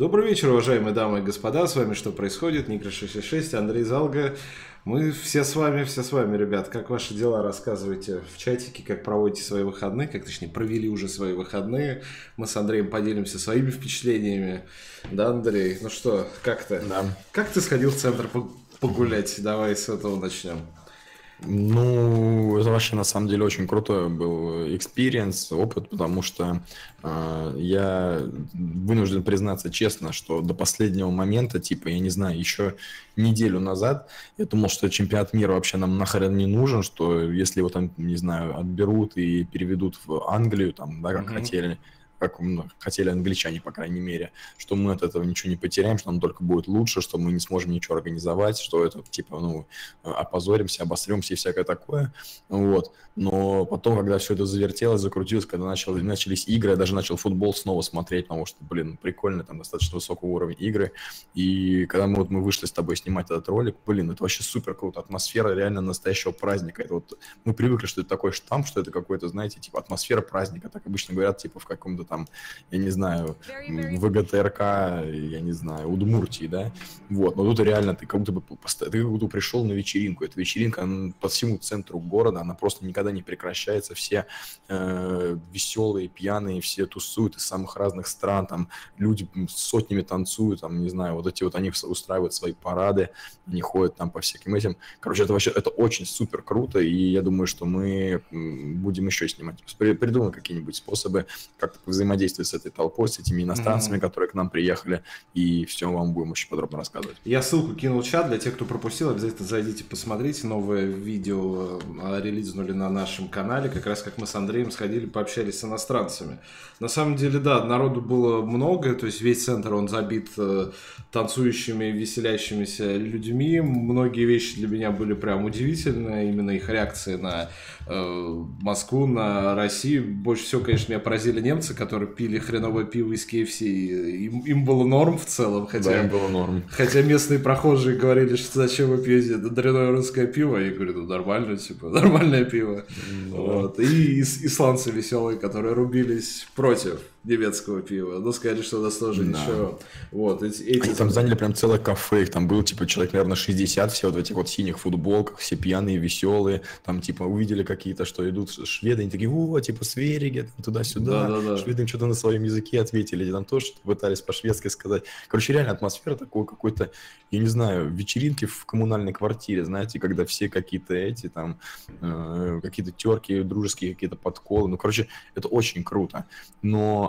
Добрый вечер, уважаемые дамы и господа, с вами «Что происходит?», Николай66, Андрей Залга. Мы все с вами, ребят. Как ваши дела? Рассказывайте в чатике, как проводите свои выходные, как, точнее, провели уже свои выходные. Мы с Андреем поделимся своими впечатлениями. Да, Андрей? Ну что, как ты? Да. Как ты сходил в центр погулять? Давай с этого начнем. Ну, это вообще на самом деле очень крутой был экспириенс, опыт, потому что я вынужден признаться честно, что до последнего момента, типа, я не знаю, еще неделю назад я думал, что чемпионат мира вообще нам нахрен не нужен, что если его там, не знаю, отберут и переведут в Англию, там, да, как хотели. Как хотели англичане, по крайней мере, что мы от этого ничего не потеряем, что нам только будет лучше, что мы не сможем ничего организовать, что это, типа, ну, опозоримся, обосремся и всякое такое, вот. Но потом, когда все это завертелось, закрутилось, когда начались игры, я даже начал футбол снова смотреть, потому что, блин, прикольно, там достаточно высокого уровня игры, и когда мы вышли с тобой снимать этот ролик, блин, это вообще супер круто, атмосфера реально настоящего праздника, это вот, мы привыкли, что это такой штамп, что это какой-то, знаете, типа, атмосфера праздника, так обычно говорят, типа, в каком-то там, я не знаю, ВГТРК, я не знаю, Удмуртии, да, вот, но тут реально ты как будто бы пришел на вечеринку, эта вечеринка по всему центру города, она просто никогда не прекращается, все веселые, пьяные, все тусуют из самых разных стран, там люди сотнями танцуют, там, не знаю, вот эти вот, они устраивают свои парады, они ходят там по всяким этим, короче, это вообще, это очень супер круто, и я думаю, что мы будем еще снимать, придумаем какие-нибудь способы как-то взаимодействие с этой толпой, с этими иностранцами, которые к нам приехали, и все вам будем очень подробно рассказывать. Я ссылку кинул в чат, для тех, кто пропустил, обязательно зайдите, посмотрите, новое видео релизнули на нашем канале, как раз как мы с Андреем сходили, пообщались с иностранцами. На самом деле, да, народу было много, то есть весь центр, он забит танцующими, веселящимися людьми, многие вещи для меня были прям удивительные, именно их реакции на Москву, на Россию, больше всего, конечно, меня поразили немцы, которые пили хреновое пиво из KFC, им было норм в целом, хотя, да, им было норм. Хотя местные прохожие говорили, что зачем вы пьете это дрянное русское пиво, я говорю, ну нормально, типа, нормальное пиво, да. Вот. И исландцы веселые, которые рубились против немецкого пива, но сказали, что у нас тоже, да, ничего. Вот, они там заняли прям целое кафе, их там был, типа, человек, наверное, 60, все вот в этих вот синих футболках, все пьяные, веселые, там, типа, увидели какие-то, что идут шведы, они такие, о, типа, свериги, туда-сюда, да, да, да. Шведы им что-то на своем языке ответили, там тоже что-то пытались по-шведски сказать. Короче, реально атмосфера такой какой-то, я не знаю, вечеринки в коммунальной квартире, знаете, когда все какие-то эти, там, какие-то терки, дружеские какие-то подколы, ну, короче, это очень круто, но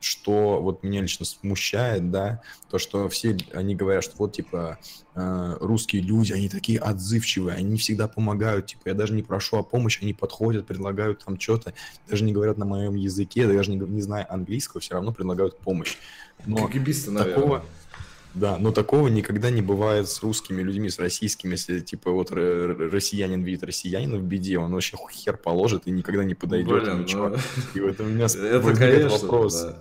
что вот меня лично смущает, да, то, что все, они говорят, что вот, типа, русские люди, они такие отзывчивые, они всегда помогают, типа, я даже не прошу о помощи, они подходят, предлагают там что-то, даже не говорят на моем языке, даже не зная английского, все равно предлагают помощь. Но кагибисты, наверное. Да, но такого никогда не бывает с русскими людьми, с российскими, если, типа, вот россиянин видит россиянина в беде, он вообще хер положит и никогда не подойдет. Блин, ничего. Да. И вот у меня возникает вопрос. Да.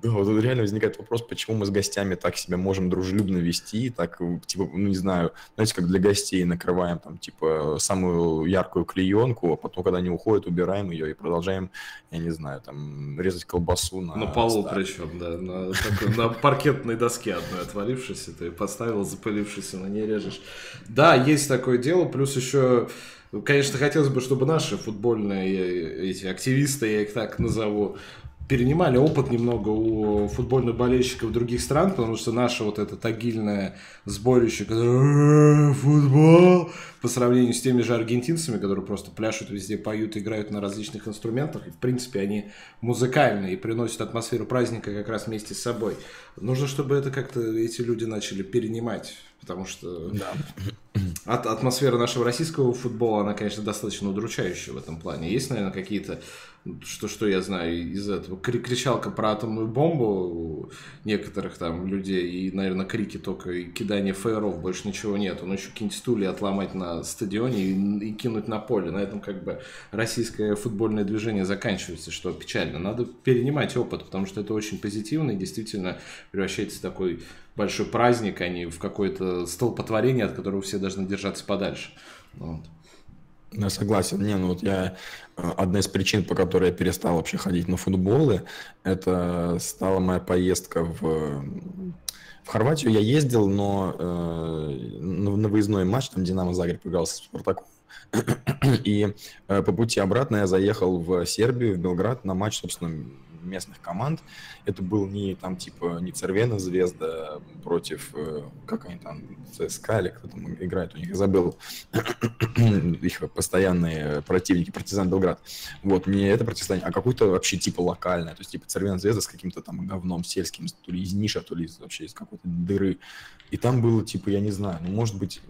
Да, вот реально возникает вопрос, почему мы с гостями так себя можем дружелюбно вести, так, типа, ну, не знаю, знаете, как для гостей накрываем, там, типа, самую яркую клеенку, а потом, когда они уходят, убираем ее и продолжаем, я не знаю, там, резать колбасу на... На полу причем, да, на паркетной доске одной отвалившейся, ты поставил, запылившийся, но не режешь. Да, есть такое дело, плюс еще... Конечно, хотелось бы, чтобы наши футбольные эти активисты, я их так назову, перенимали опыт немного у футбольных болельщиков других стран, потому что наше вот это тагильное сборище, которое футбол, по сравнению с теми же аргентинцами, которые просто пляшут везде, поют, играют на различных инструментах, и в принципе они музыкальные и приносят атмосферу праздника как раз вместе с собой. Нужно, чтобы это как-то эти люди начали перенимать, потому что... Да. Атмосфера нашего российского футбола, она, конечно, достаточно удручающая в этом плане. Есть, наверное, какие-то, что я знаю из этого, кричалка про атомную бомбу у некоторых там людей, и, наверное, крики только, и кидание фейеров, больше ничего нет. Он еще какие-нибудь стулья отломать на стадионе и кинуть на поле. На этом как бы российское футбольное движение заканчивается, что печально. Надо перенимать опыт, потому что это очень позитивно и действительно превращается в такой... большой праздник, а не в какое-то столпотворение, от которого все должны держаться подальше. Вот. Я согласен. Не, ну вот я одна из причин, по которой я перестал вообще ходить на футболы, это стала моя поездка в Хорватию. Я ездил, но на выездной матч, там Динамо-Загреб играл со Спартаком. И по пути обратно я заехал в Сербию, в Белград на матч, собственно, местных команд. Это был не там типа не Цервена Звезда против, как они там, ЦСКА или кто там играет у них, я забыл, их постоянные противники, Партизан Белград. Вот, не это противостояние, а какое-то вообще типа локальное, то есть типа Цервена Звезда с каким-то там говном сельским, то ли из ниша, то ли вообще из какой-то дыры. И там было типа, я не знаю, ну может быть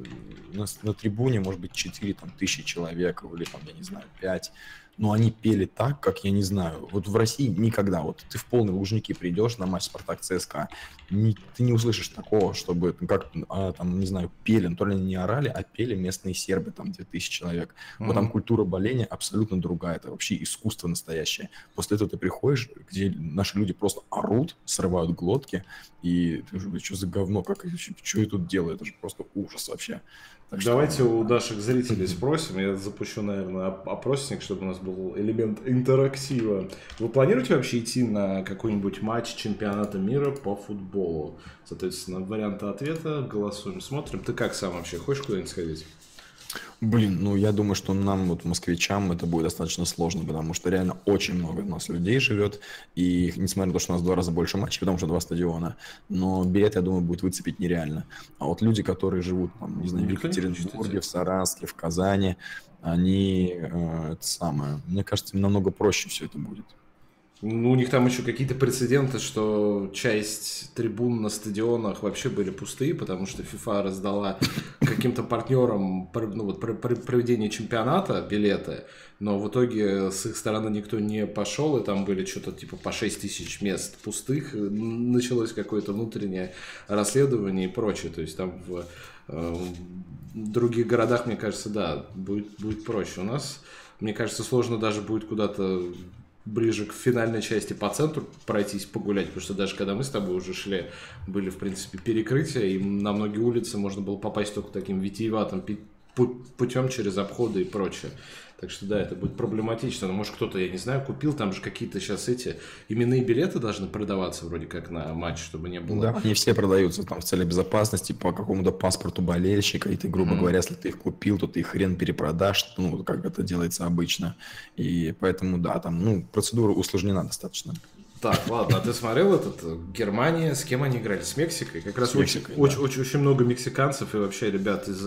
на трибуне, может быть 4 там, тысячи человек, или там, я не знаю, 5. Но они пели так, как, я не знаю, вот в России никогда. Вот ты в полные Лужники придешь на матч Спартак-ЦСКА, ты не услышишь такого, чтобы, как, там, не знаю, пели, ну, то ли не орали, а пели местные сербы, там, 2000 человек. Вот там культура боления абсолютно другая, это вообще искусство настоящее. После этого ты приходишь, где наши люди просто орут, срывают глотки, и ты уже, что за говно, как, что я тут делаю, это же просто ужас вообще. Так давайте что, у наших зрителей спросим, я запущу, наверное, опросник, чтобы у нас был элемент интерактива. Вы планируете вообще идти на какой-нибудь матч чемпионата мира по футболу? Соответственно, варианты ответа, голосуем, смотрим. Ты как сам вообще, хочешь куда-нибудь сходить? Блин, ну я думаю, что нам, вот москвичам, это будет достаточно сложно, потому что реально очень много у нас людей живет, и несмотря на то, что у нас в 2 раза больше матчей, потому что 2 стадиона, но билет, я думаю, будет выцепить нереально. А вот люди, которые живут, там, не знаю, в Екатеринбурге, в Саранске, в Казани, они, это самое, мне кажется, им намного проще все это будет. Ну, у них там еще какие-то прецеденты, что часть трибун на стадионах вообще были пустые, потому что FIFA раздала каким-то партнерам, ну, вот, при проведении чемпионата билеты, но в итоге с их стороны никто не пошел, и там были что-то типа по 6 тысяч мест пустых, началось какое-то внутреннее расследование и прочее, то есть там в других городах, мне кажется, да, будет проще. У нас, мне кажется, сложно даже будет куда-то ближе к финальной части по центру пройтись, погулять, потому что даже когда мы с тобой уже шли, были, в принципе, перекрытия, и на многие улицы можно было попасть только таким витиеватым путем через обходы и прочее. Так что, да, это будет проблематично. Но, может, кто-то, я не знаю, купил, там же какие-то сейчас эти именные билеты должны продаваться вроде как на матч, чтобы не было... Да, они все продаются там в целях безопасности по какому-то паспорту болельщика, и ты, грубо говоря, если ты их купил, то ты их хрен перепродашь, ну, как это делается обычно. И поэтому, да, там, ну, процедура усложнена достаточно. Так, ладно, а ты смотрел этот Германия, с кем они играли? С Мексикой? Как раз очень много мексиканцев и вообще ребят из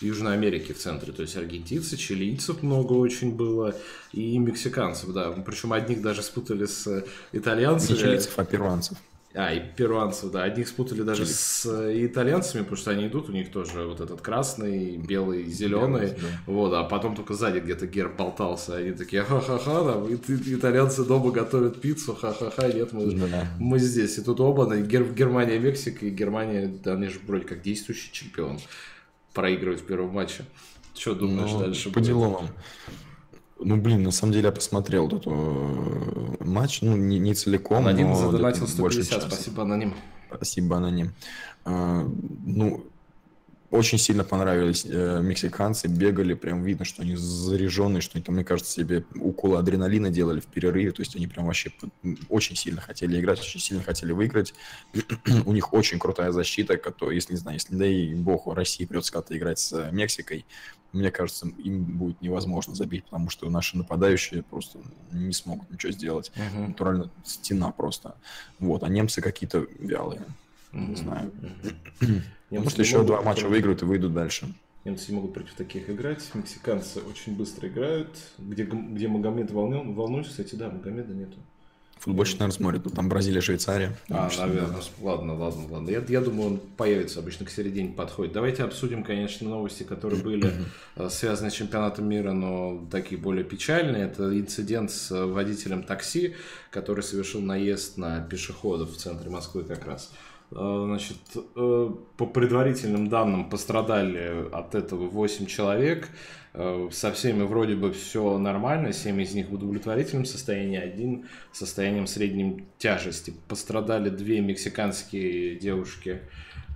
Южной Америки в центре. То есть аргентинцы, чилийцев много очень было и мексиканцев, да. Причем одних даже спутали с итальянцами. Не чилийцев, а перуанцев. А, и перуанцев, да. Одних спутали даже с итальянцами, потому что они идут, у них тоже вот этот красный, белый, зеленый. Белый, да. Вот, а потом только сзади где-то герб болтался. Они такие, ха-ха-ха, там, итальянцы дома готовят пиццу, ха-ха-ха, нет, мы здесь. И тут оба, Германия, Мексика, и Германия, да, они же вроде как действующий чемпион, проигрывает в первом матче. Что думаешь дальше? По делам. Ну, блин, на самом деле я посмотрел этот матч, ну, не целиком, Аноним но... задонатил 150, спасибо, Аноним. Спасибо, Аноним. Ну, очень сильно понравились мексиканцы, бегали, прям видно, что они заряженные, что они там, мне кажется, себе уколы адреналина делали в перерыве, то есть они прям вообще очень сильно хотели играть, очень сильно хотели выиграть. У них очень крутая защита, которая, если, не знаю, если, да и бог, России придется как-то играть с Мексикой, мне кажется, им будет невозможно забить, потому что наши нападающие просто не смогут ничего сделать. Натурально стена просто. Вот, а немцы какие-то вялые. Не знаю. Может, еще 2 матча выиграют и выйдут дальше. Немцы не могут против таких играть. Мексиканцы очень быстро играют. Где Магомед волнуется, кстати, да, Магомеда нету. Футбольщик, наверное, смотрит. Там Бразилия, Швейцария. А, наверное. Ладно. Я думаю, он появится. Обычно к середине подходит. Давайте обсудим, конечно, новости, которые были связаны с чемпионатом мира, но такие более печальные. Это инцидент с водителем такси, который совершил наезд на пешеходов в центре Москвы как раз. Значит, по предварительным данным пострадали от этого 8 человек. Со всеми вроде бы все нормально, 7 из них в удовлетворительном состоянии, 1 с состоянием средней тяжести. Пострадали 2 мексиканские девушки,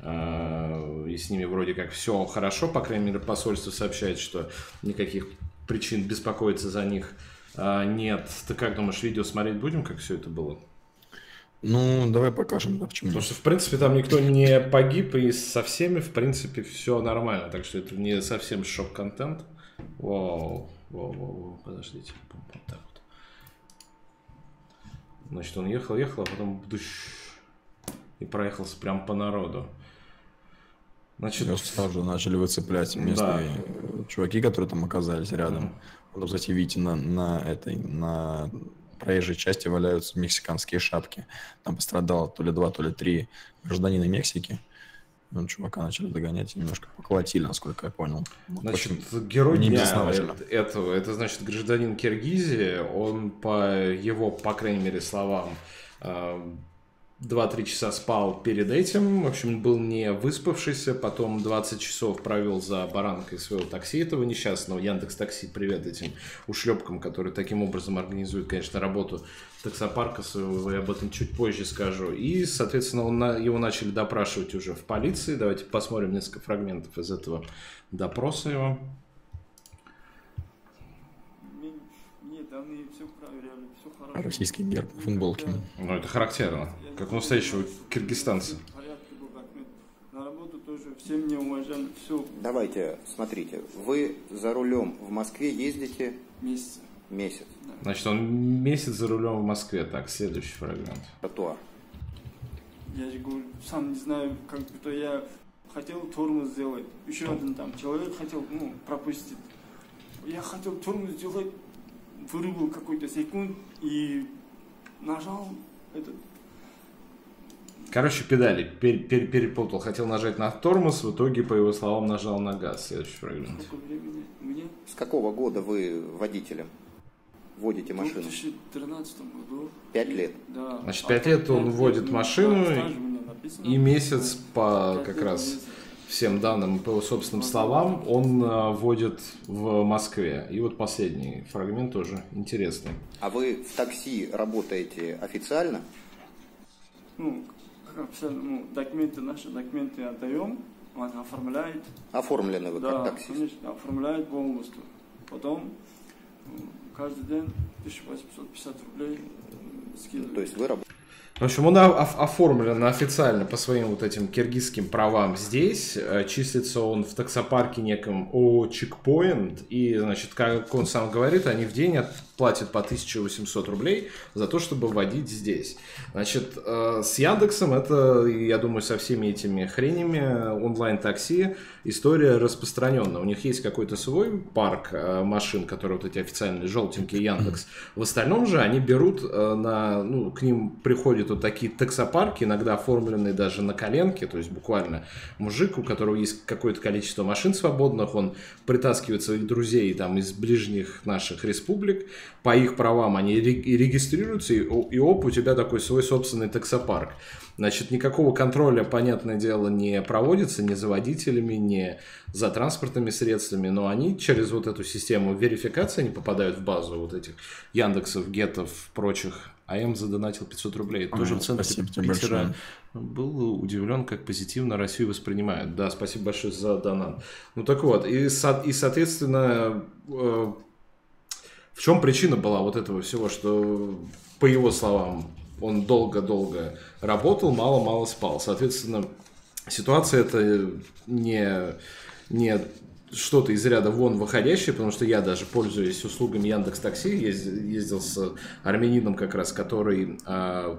и с ними вроде как все хорошо. По крайней мере, посольство сообщает, что никаких причин беспокоиться за них нет. Ты как думаешь, видео смотреть будем, как все это было? Ну, давай покажем, да, почему. Потому что, в принципе, там никто не погиб, и со всеми, в принципе, все нормально. Так что это не совсем шок-контент. Вау, вау, вау, подождите. Вот так вот. Значит, он ехал, а потом и проехался прям по народу. Значит, его сразу начали выцеплять местные, да, чуваки, которые там оказались рядом. Вот, кстати, видите, на проезжей части валяются мексиканские шапки. Там пострадало то ли 2, то ли 3 гражданина Мексики. Чувака начали догонять и немножко поколотили, насколько я понял. Значит, герой дня этого, это значит гражданин Киргизии, он, по его, по крайней мере, словам, 2-3 часа спал перед этим, в общем, был не выспавшийся, потом 20 часов провел за баранкой своего такси, этого несчастного, Яндекс.Такси, привет этим ушлепкам, которые таким образом организуют, конечно, работу таксопарка своего, я об этом чуть позже скажу, и, соответственно, его начали допрашивать уже в полиции, давайте посмотрим несколько фрагментов из этого допроса его. Российский герб в футболке. Ну, это характерно, как у настоящего киргизстанца. Давайте, смотрите, вы за рулем в Москве ездите месяц. Значит, он месяц за рулем в Москве. Так, следующий фрагмент. Тротуар. Я же говорю, сам не знаю, как будто я хотел тормоз сделать. Еще один там человек хотел, ну, пропустить. Я хотел тормоз сделать. Вырубил какой-то секунд и нажал этот... Короче, педали перепутал. Хотел нажать на тормоз, в итоге, по его словам, нажал на газ. Следующий фрагмент. С какого года вы водителем? Водите машину? В 2013 году. 5 лет? Да. Значит, 5 лет он водит машину и месяц, по как раз всем данным, по его собственным словам, он водит в Москве. И вот последний фрагмент тоже интересный. А вы в такси работаете официально? Ну, как официально, ну, документы, наши документы отдаем, он оформляет. Оформлены вы, да, как таксист? Да, конечно, оформляет полностью. Потом каждый день 1850 рублей скидывает. То есть вы работаете? В общем, он оформлен официально по своим вот этим киргизским правам здесь. Числится он в таксопарке неком ООО Чекпоинт. И, значит, как он сам говорит, они в день платят по 1800 рублей за то, чтобы водить здесь. Значит, с Яндексом это, я думаю, со всеми этими хренями онлайн-такси история распространенная. У них есть какой-то свой парк машин, которые вот эти официальные желтенькие Яндекс. В остальном же они берут на... Ну, к ним приходят вот такие таксопарки, иногда оформленные даже на коленке, то есть буквально мужик, у которого есть какое-то количество машин свободных, он притаскивает своих друзей там из ближних наших республик, по их правам они регистрируются, и оп, у тебя такой свой собственный таксопарк. Значит, никакого контроля, понятное дело, не проводится ни за водителями, ни за транспортными средствами, но они через вот эту систему верификации, они попадают в базу вот этих Яндексов, Геттов, прочих. А им задонатил 500 рублей. Тоже в центре Питера был удивлен, как позитивно Россию воспринимают. Да, спасибо большое за донат. Ну так вот, и соответственно, в чем причина была вот этого всего, что, по его словам, он долго-долго работал, мало-мало спал. Соответственно, ситуация это не что-то из ряда вон выходящее, потому что я даже, пользуясь услугами Яндекс.Такси, ездил с армянином как раз, который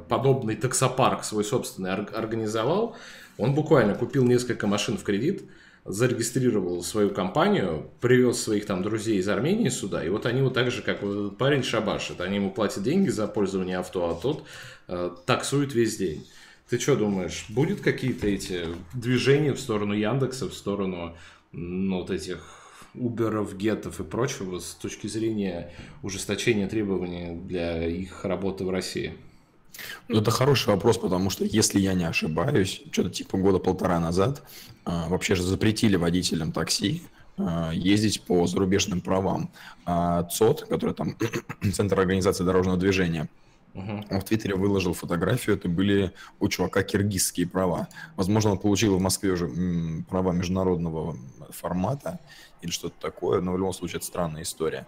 подобный таксопарк свой собственный организовал. Он буквально купил несколько машин в кредит, зарегистрировал свою компанию, привез своих там друзей из Армении сюда, и вот они вот так же, как вот этот парень, шабашит. Они ему платят деньги за пользование авто, а тот таксует весь день. Ты что думаешь, будут какие-то эти движения в сторону Яндекса, в сторону... Ну, вот этих Uber'ов, Gett'ов и прочего с точки зрения ужесточения требований для их работы в России? Ну, это хороший вопрос, потому что, если я не ошибаюсь, что-то типа 1-1,5 года назад вообще же запретили водителям такси ездить по зарубежным правам. ЦОД, который там Центр организации дорожного движения, Он в Твиттере выложил фотографию, это были у чувака киргизские права. Возможно, он получил в Москве уже права международного формата или что-то такое, но в любом случае это странная история.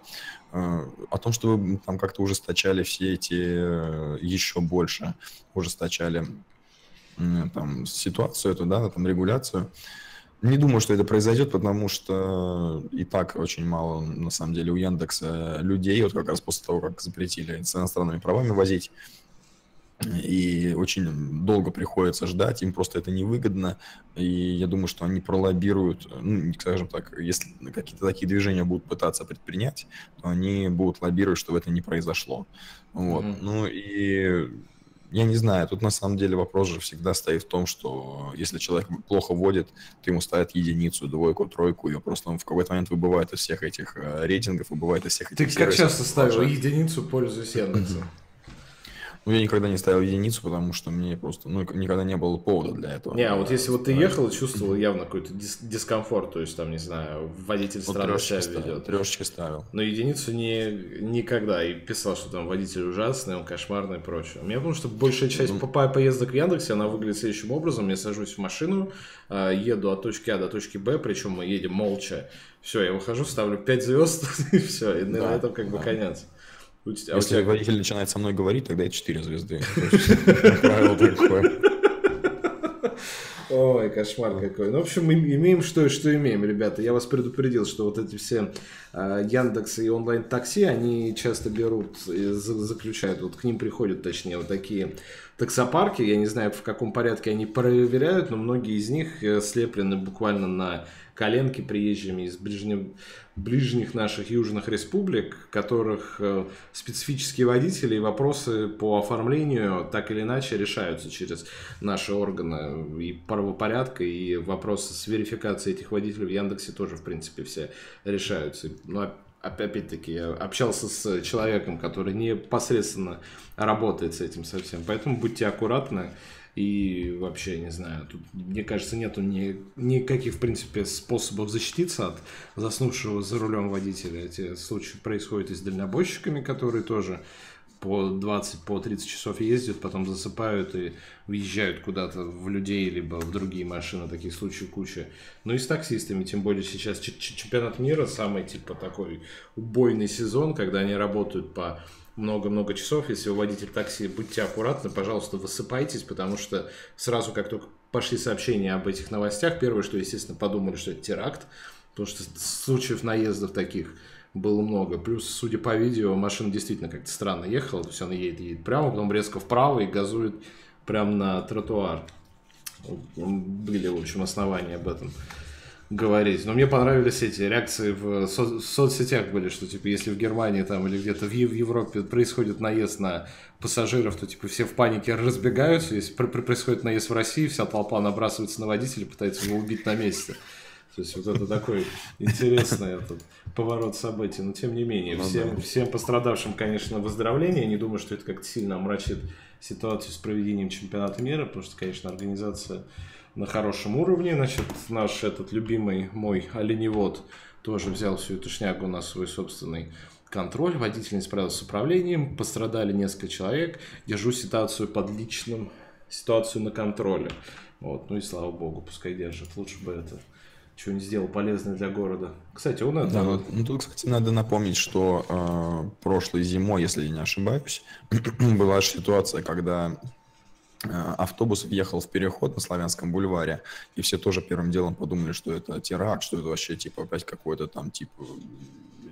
О том, что вы там как-то ужесточали все эти, еще больше ужесточали там ситуацию эту, да, там регуляцию. Не думаю, что это произойдет, потому что и так очень мало, на самом деле, у Яндекса людей, вот как раз после того, как запретили с иностранными правами возить, и очень долго приходится ждать, им просто это невыгодно, и я думаю, что они пролоббируют, ну, скажем так, если какие-то такие движения будут пытаться предпринять, то они будут лоббировать, чтобы это не произошло. Вот. Ну и... Я не знаю, тут на самом деле вопрос же всегда стоит в том, что если человек плохо водит, то ему ставят единицу, двойку, тройку, ее просто в какой-то момент выбывает из всех этих рейтингов, выбывает из всех этих сервисов. Ты как часто ставил единицу, пользуясь Яндексом? Ну, я никогда не ставил единицу, потому что мне просто, ну, никогда не было повода для этого. Не, а вот если вот ты ехал и чувствовал явно какой-то дискомфорт, то есть там, не знаю, водитель вот странно себя ведет. Трешечки ставил. Но единицу никогда. И писал, что там водитель ужасный, он кошмарный и прочее. Я думаю, что большая часть поездок в Яндексе, она выглядит следующим образом. Я сажусь в машину, еду от точки А до точки Б, причем мы едем молча. Все, я выхожу, ставлю 5 звезд, и все, и на этом как бы конец. А если водитель начинает со мной говорить, тогда это 4 звезды. Ой, кошмар какой. Ну, в общем, мы имеем что имеем, ребята. Я вас предупредил, что вот эти все Яндексы и онлайн-такси, они часто берут, заключают, вот к ним приходят, точнее, вот такие таксопарки. Я не знаю, в каком порядке они проверяют, но многие из них слеплены буквально на коленки приезжими из ближних наших южных республик, которых специфические водители и вопросы по оформлению так или иначе решаются через наши органы и правопорядка, и вопросы с верификацией этих водителей в Яндексе тоже, в принципе, все решаются. Но опять-таки я общался с человеком, который непосредственно работает с этим совсем, поэтому будьте аккуратны. И вообще, не знаю, тут, мне кажется, нету никаких, в принципе, способов защититься от заснувшего за рулем водителя. Эти случаи происходят и с дальнобойщиками, которые тоже по 20, по 30 часов ездят, потом засыпают и въезжают куда-то в людей, либо в другие машины. Такие случаи куча. Ну и с таксистами, тем более сейчас чемпионат мира, самый, типа, такой убойный сезон, когда они работают по... много-много часов. Если вы водитель такси, будьте аккуратны, пожалуйста, высыпайтесь, потому что сразу, как только пошли сообщения об этих новостях, первое, что, естественно, подумали, что это теракт, потому что случаев наездов таких было много. Плюс, судя по видео, машина действительно как-то странно ехала, то есть она едет прямо, потом резко вправо и газует прямо на тротуар. Были, в общем, основания об этом говорить. Но мне понравились эти реакции в соцсетях были, что типа если в Германии там или где-то в Европе происходит наезд на пассажиров, то типа все в панике разбегаются. Если происходит наезд в России, вся толпа набрасывается на водителя, пытается его убить на месте. То есть вот это такой интересный этот поворот событий. Но тем не менее, всем пострадавшим, конечно, выздоровление. Не думаю, что это как-то сильно омрачит ситуацию с проведением чемпионата мира, потому что, конечно, организация на хорошем уровне. Значит, наш этот любимый мой оленевод тоже взял всю эту шнягу на свой собственный контроль. Водитель не справился с управлением, пострадали несколько человек. Держу ситуацию под личным, ситуацию на контроле. Вот, ну и слава богу, пускай держит. Лучше бы это что-нибудь сделал полезное для города. Кстати, у нас... Да, ну, тут, кстати, надо напомнить, что прошлой зимой, если я не ошибаюсь, была ситуация, когда... автобус въехал в переход на Славянском бульваре, и все тоже первым делом подумали, что это теракт, что это вообще типа опять какой-то там типа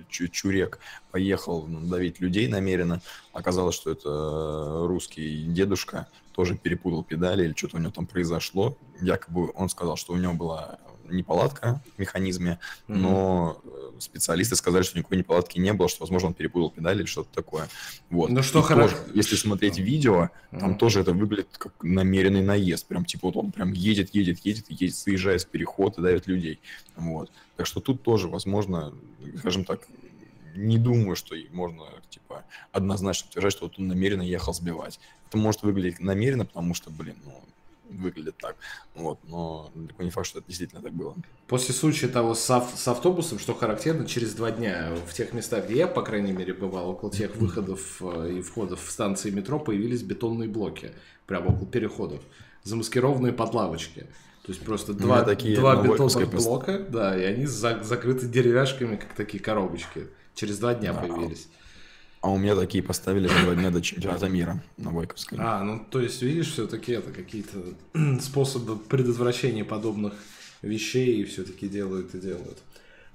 чурек поехал давить людей намеренно. Оказалось, что это русский дедушка тоже перепутал педали или что-то у него там произошло. Якобы он сказал, что у него была неполадка в механизме, но специалисты сказали, что никакой неполадки не было, что, возможно, он перепутал педали или что-то такое. Вот. Ну что хорошо. Если смотреть видео, там тоже это выглядит как намеренный наезд. Прям типа вот он прям едет, съезжая с перехода, давит людей. Вот. Так что тут тоже, возможно, скажем так, не думаю, что можно типа однозначно утверждать, что вот он намеренно ехал сбивать. Это может выглядеть намеренно, потому что, блин, ну... выглядит так. Вот, но далеко не факт, что это действительно так было. После случая того с автобусом, что характерно, через 2 дня в тех местах, где я, по крайней мере, бывал, около тех выходов и входов в станции метро появились бетонные блоки, прямо около переходов, замаскированные под лавочки. То есть просто два бетонных блока, да, и они закрыты деревяшками, как такие коробочки. Через 2 дня появились. А у меня такие поставили за 2 дня до чемпионата мира на Войковской. А, ну то есть видишь, все-таки это какие-то способы предотвращения подобных вещей все-таки делают и делают.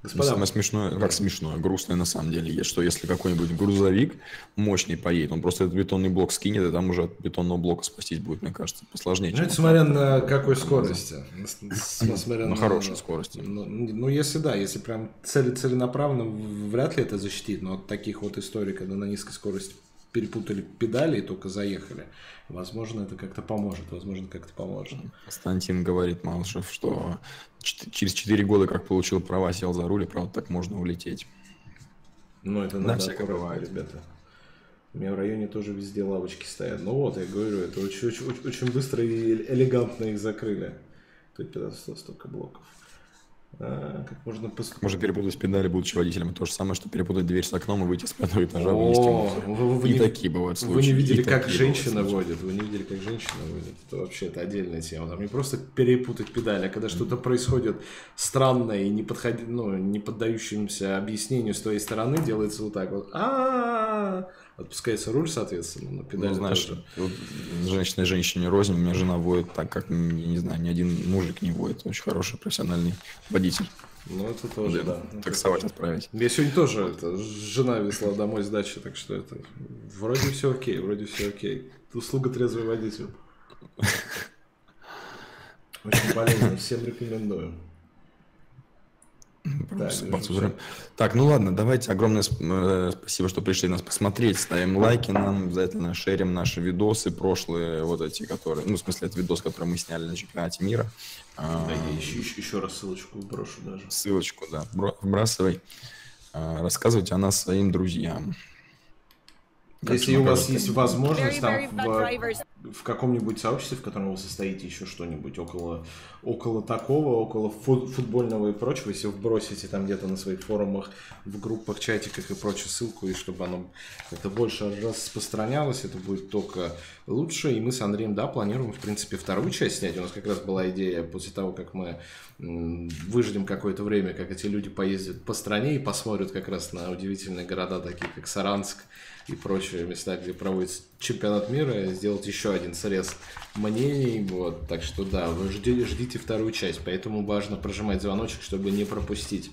Господа... Самое смешное, как смешное, грустное на самом деле есть, что если какой-нибудь грузовик мощный поедет, он просто этот бетонный блок скинет, и там уже от бетонного блока спастись будет, мне кажется, посложнее. Ну, это смотря на какой скорости. На хорошей скорости. Ну, если да, если прям целенаправленно, вряд ли это защитит, но от таких вот историй, когда на низкой скорости перепутали педали и только заехали. Возможно, это как-то поможет. Константин говорит, Малышев, что через 4 года, как получил права, сел за руль, и правда так можно улететь. Ну, это надо аккуратно, ребята. У меня в районе тоже везде лавочки стоят. Ну вот, я говорю, это очень быстро и элегантно их закрыли. Тут 15 столько блоков. Как можно перепутать педали, будучи водителем. То же самое, что перепутать дверь с окном и выйти с 5-го этажа. И такие бывают случаи. Вы не видели, как женщина водит. Это вообще отдельная тема. Там не просто перепутать педали, а когда что-то происходит странное и не поддающимся объяснению с твоей стороны, делается вот так вот. Отпускается руль, соответственно, на педали. Ну, знаешь, женщина женщине рознь. У меня жена водит так, как, не знаю, ни один мужик не водит. Очень хороший профессиональный водитель. Ну, это тоже, блин, да. Таксовать отправить. Я сегодня тоже, жена везла домой с дачи, так что это вроде все окей, Услуга трезвый водитель. Очень полезно, всем рекомендую. Так, ну ладно, давайте. Огромное спасибо, что пришли нас посмотреть. Ставим лайки нам, обязательно шерим наши видосы прошлые, вот эти, которые... Ну, в смысле, это видос, который мы сняли на чемпионате мира. Да, я еще раз ссылочку брошу даже. Ссылочку, да, вбрасывай. Рассказывайте о нас своим друзьям. Если у вас есть возможность там в каком-нибудь сообществе, в котором вы состоите, еще что-нибудь около такого, около футбольного и прочего, если вы бросите там где-то на своих форумах, в группах, чатиках и прочую ссылку, и чтобы оно это больше распространялось, это будет только лучше. И мы с Андреем, да, планируем, в принципе, 2-ю часть снять. У нас как раз была идея после того, как мы выждем какое-то время, как эти люди поездят по стране и посмотрят как раз на удивительные города, такие как Саранск и прочие места, где проводится чемпионат мира, сделать еще один срез мнений, вот, так что да, вы ждите 2-ю часть, поэтому важно прожимать звоночек, чтобы не пропустить.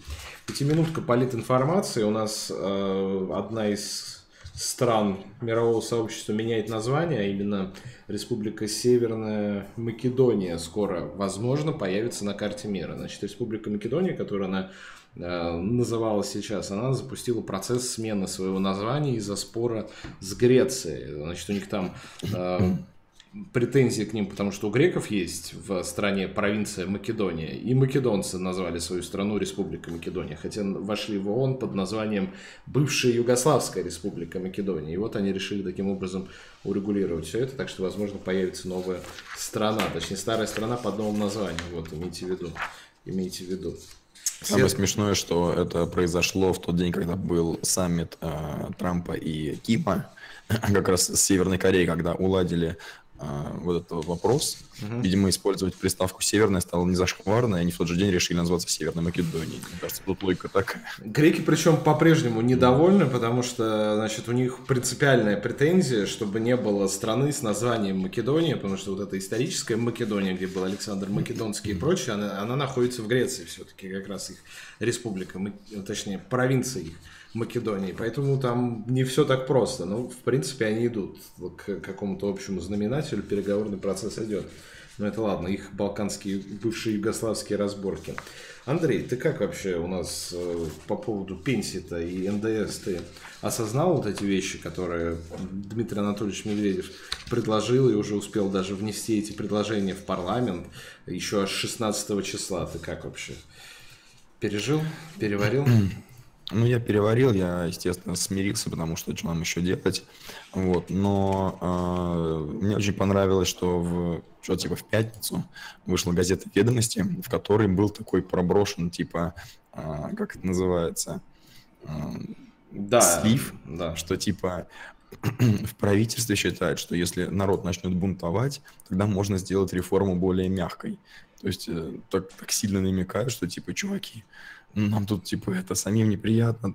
5-минутка политинформации, у нас одна из стран мирового сообщества меняет название, а именно Республика Северная Македония скоро, возможно, появится на карте мира. Значит, Республика Македония, которая называлась сейчас, она запустила процесс смены своего названия из-за спора с Грецией. Значит, у них там претензии к ним, потому что у греков есть в стране провинция Македония, и македонцы назвали свою страну Республика Македония, хотя вошли в ООН под названием Бывшая Югославская Республика Македония, и вот они решили таким образом урегулировать все это, так что, возможно, появится новая страна, точнее, старая страна под новым названием, вот, имейте в виду. Самое смешное, что это произошло в тот день, когда был саммит Трампа и Кима, как раз с Северной Кореей, когда уладили вот этот вопрос. Видимо, использовать приставку «северная» стало незашкварно, и они в тот же день решили назваться Северной Македонией. Мне кажется, тут логика такая. Греки, причем, по-прежнему недовольны, потому что, значит, у них принципиальная претензия, чтобы не было страны с названием Македония, потому что вот эта историческая Македония, где был Александр Македонский и прочее, она находится в Греции все-таки, как раз их республика, точнее, провинция их Македонии, поэтому там не все так просто, но, в принципе, они идут к какому-то общему знаменателю, переговорный процесс идет. Но это ладно, их балканские, бывшие югославские разборки. Андрей, ты как вообще у нас по поводу пенсии-то и НДС? Ты осознал вот эти вещи, которые Дмитрий Анатольевич Медведев предложил и уже успел даже внести эти предложения в парламент еще аж 16 числа? Ты как вообще? Пережил? Переварил? Ну, я переварил, я, естественно, смирился, потому что что нам еще делать. Вот. Но мне очень понравилось, что в пятницу вышла газета «Ведомости», в которой был такой проброшен, типа, как это называется, слив, да. Что типа в правительстве считают, что если народ начнет бунтовать, тогда можно сделать реформу более мягкой. То есть так сильно намекают, что типа, чуваки, нам тут типа это самим неприятно,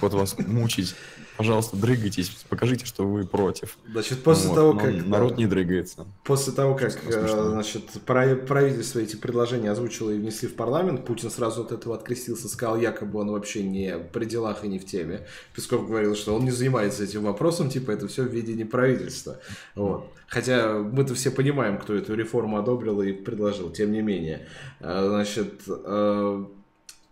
вот вас мучить, пожалуйста, дрыгайтесь, покажите, что вы против. Значит, после того, как народ не дрыгается. После того, как правительство эти предложения озвучило и внесли в парламент, Путин сразу от этого открестился, сказал, якобы он вообще не при делах и не в теме. Песков говорил, что он не занимается этим вопросом, типа это все в видении правительства. Вот. Хотя мы-то все понимаем, кто эту реформу одобрил и предложил, тем не менее. Значит,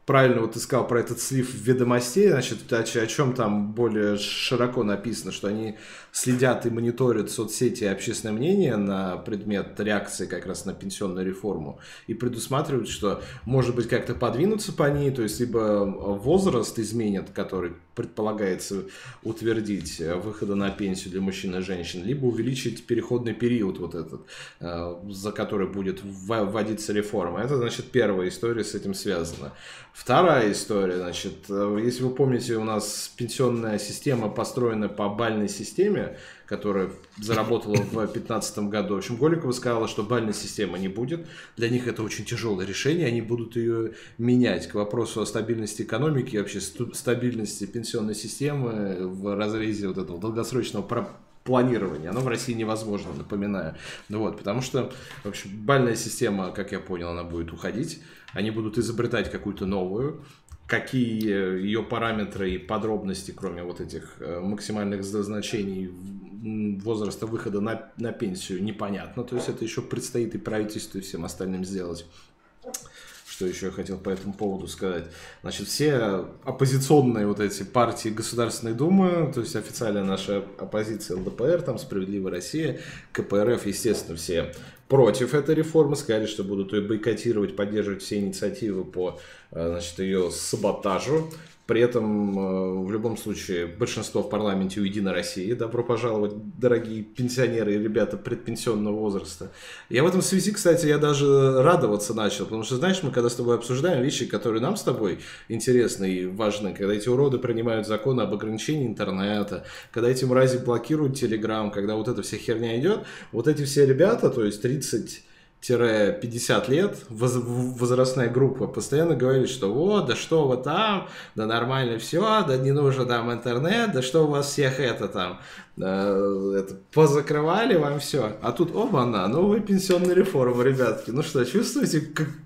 правильно вот ты сказал про этот слив «Ведомостей», значит, о чем там более широко написано, что они следят и мониторят соцсети и общественное мнение на предмет реакции как раз на пенсионную реформу и предусматривают, что может быть как-то подвинуться по ней, то есть либо возраст изменят, который предполагается утвердить выхода на пенсию для мужчин и женщин, либо увеличить переходный период вот этот, за который будет вводиться реформа. Это, значит, первая история с этим связана. Вторая история, значит, если вы помните, у нас пенсионная система построена по бальной системе, которая заработала в 2015 году. В общем, Голикова сказала, что бальной системы не будет. Для них это очень тяжелое решение, они будут ее менять. К вопросу о стабильности экономики и вообще стабильности пенсионной системы в разрезе вот этого долгосрочного планирование. Оно в России невозможно, напоминаю. Вот, потому что, в общем, бальная система, как я понял, она будет уходить. Они будут изобретать какую-то новую. Какие ее параметры и подробности, кроме вот этих максимальных значений возраста выхода на пенсию, непонятно. То есть это еще предстоит и правительству, и всем остальным сделать. Что еще я хотел по этому поводу сказать. Значит, все оппозиционные вот эти партии Государственной Думы, то есть официальная наша оппозиция ЛДПР, там Справедливая Россия, КПРФ, естественно, все против этой реформы, сказали, что будут ее бойкотировать, поддерживать все инициативы по, значит, ее саботажу. При этом, в любом случае, большинство в парламенте у «Единой России». Добро пожаловать, дорогие пенсионеры и ребята предпенсионного возраста. Я в этом связи, кстати, я даже радоваться начал. Потому что, знаешь, мы когда с тобой обсуждаем вещи, которые нам с тобой интересны и важны. Когда эти уроды принимают законы об ограничении интернета, когда эти мрази блокируют Телеграм, когда вот эта вся херня идет, вот эти все ребята, то есть 30-50 лет, возрастная группа, постоянно говорит, что вот, да что вы там, да нормально все, да не нужен там интернет, да что у вас всех это там, это, позакрывали вам все. А тут, оба-на, новая пенсионная реформа, ребятки, ну что, чувствуете,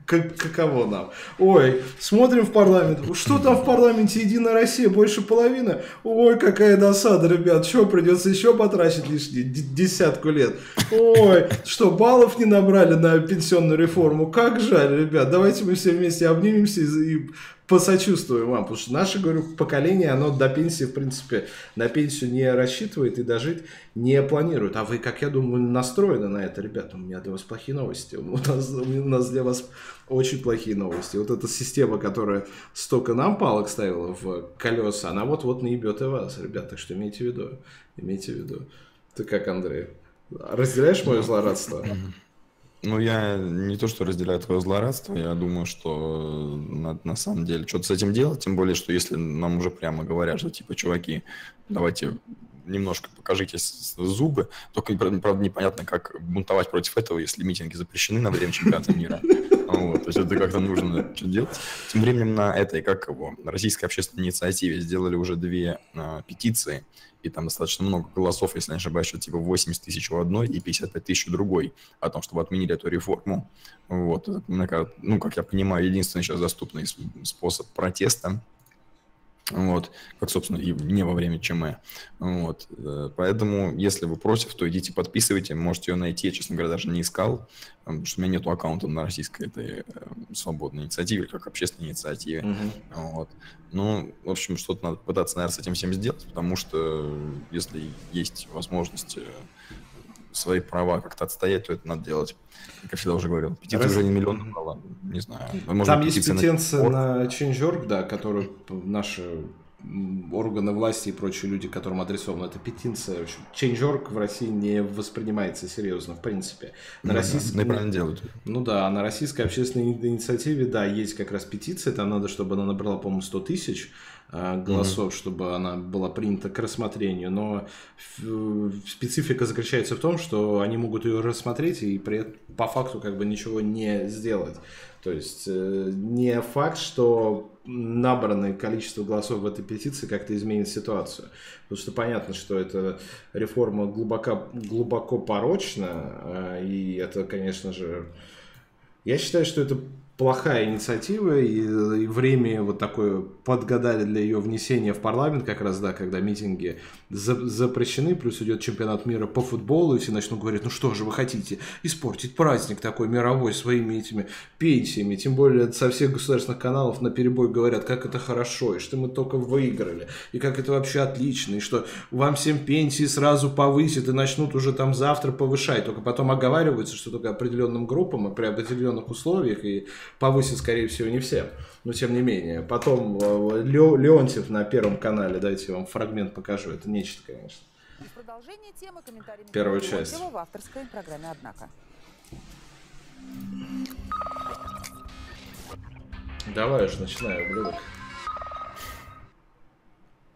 каково нам? Ой, смотрим в парламент, что там в парламенте «Единая Россия», больше половины? Ой, какая досада, ребят, что, придется еще потратить лишние десятку лет? Ой, что, баллов не набрали на пенсионную реформу? Как жаль, ребят, давайте мы все вместе обнимемся и посочувствуем вам, потому что наше, говорю, поколение, оно до пенсии, в принципе, на пенсию не рассчитывает и дожить не планирует. А вы, как я думаю, настроены на это, ребята, у меня для вас плохие новости, у нас для вас очень плохие новости. Вот эта система, которая столько нам палок ставила в колеса, она вот-вот наебет и вас, ребята, так что имейте в виду. Ты как, Андрей, разделяешь мое злорадство? Ну, я не то, что разделяю твое злорадство, я думаю, что надо на самом деле что-то с этим делать, тем более, что если нам уже прямо говорят, что типа, чуваки, давайте немножко покажите зубы, только, правда, непонятно, как бунтовать против этого, если митинги запрещены на время чемпионата мира. Вот, то есть это как-то нужно что делать. Тем временем на этой, на российской общественной инициативе сделали уже две петиции, и там достаточно много голосов, если я не ошибаюсь, что типа 80 тысяч у одной и 55 тысяч у другой, о том, чтобы отменили эту реформу. Вот, ну, как я понимаю, единственный сейчас доступный способ протеста. Вот, как, собственно, и не во время ЧМ. Вот, поэтому, если вы против, то идите подписывайте, можете ее найти. Я, честно говоря, даже не искал, потому что у меня нет аккаунта на российской этой свободной инициативе, как общественной инициативе. Mm-hmm. Вот. Ну, в общем, что-то надо пытаться, наверное, с этим всем сделать, потому что если есть возможность свои права как-то отстоять, то это надо делать. Как я всегда уже говорил, петиция уже не миллион права, не знаю. Может, там есть петиция на Change.org, да, которую наши органы власти и прочие люди, которым адресована эта петиция. В общем, Change.org в России не воспринимается серьезно, в принципе. На российской... Неправильно делают. Ну да, на российской общественной инициативе, да, есть как раз петиция, там надо, чтобы она набрала, по-моему, 100 тысяч голосов, чтобы она была принята к рассмотрению, но специфика заключается в том, что они могут ее рассмотреть и при этом по факту как бы ничего не сделать. То есть не факт, что набранное количество голосов в этой петиции как-то изменит ситуацию. Потому что понятно, что эта реформа глубоко порочна, и это, конечно же, я считаю, что это плохая инициатива, и время вот такое подгадали для ее внесения в парламент, как раз, да, когда митинги запрещены, плюс идет чемпионат мира по футболу, и все начнут говорить, ну что же вы хотите испортить праздник такой мировой своими этими пенсиями, тем более со всех государственных каналов наперебой говорят, как это хорошо, и что мы только выиграли, и как это вообще отлично, и что вам всем пенсии сразу повысят, и начнут уже там завтра повышать, только потом оговариваются, что только определенным группам и при определенных условиях, и повысит, скорее всего, не все, но тем не менее. Потом Леонтьев на Первом канале, дайте я вам фрагмент покажу, это нечто, конечно. И в продолжение темы комментарий первую часть в авторской программе «Однако». Давай уж, начинаю, ублюдок.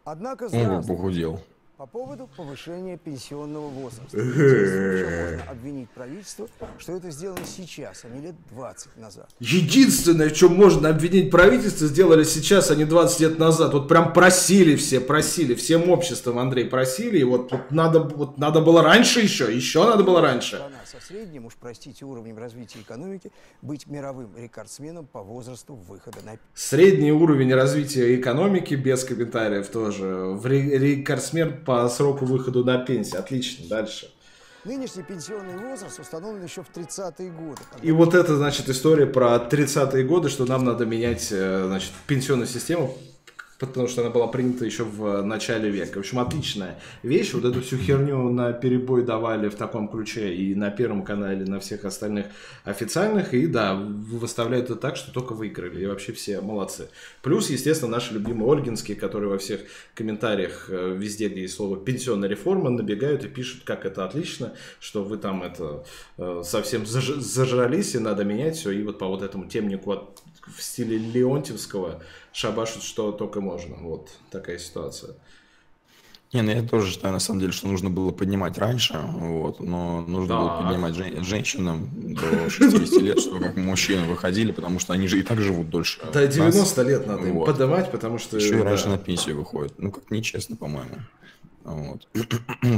Однако похудел. По поводу повышения пенсионного возраста. Можно обвинить правительство, что это сделано сейчас, а не лет 20 назад. Единственное, в чем можно обвинить правительство, сделали сейчас, а не 20 лет назад. Вот прям просили, всем обществом, Андрей, просили. И вот надо было раньше еще надо было раньше. Страна со средним, уж простите, уровнем развития экономики быть мировым рекордсменом по возрасту выхода на... Средний уровень развития экономики, без комментариев тоже, рекордсмен по сроку выхода на пенсию. Отлично, дальше. Нынешний пенсионный возраст установлен еще в 30-е годы. И вот это, значит, история про 30-е годы, что нам надо менять, значит, пенсионную систему, потому что она была принята еще в начале века. В общем, отличная вещь. Вот эту всю херню на перебой давали в таком ключе и на Первом канале, и на всех остальных официальных. И да, выставляют это так, что только выиграли. И вообще все молодцы. Плюс, естественно, наши любимые ольгинские, которые во всех комментариях везде, где есть слово «пенсионная реформа», набегают и пишут, как это отлично, что вы там это совсем зажрались и надо менять все. И вот по вот этому темнику в стиле Леонтьевского шабашут, что только можно. Вот такая ситуация. Не, ну я тоже считаю, на самом деле, что нужно было поднимать раньше, вот, но нужно было поднимать женщинам до 60 лет, чтобы как мужчины выходили, потому что они же и так живут дольше. Да, 90 лет надо им поднимать, потому что... Еще и раньше на пенсию выходят. Ну, как нечестно, по-моему. Вот.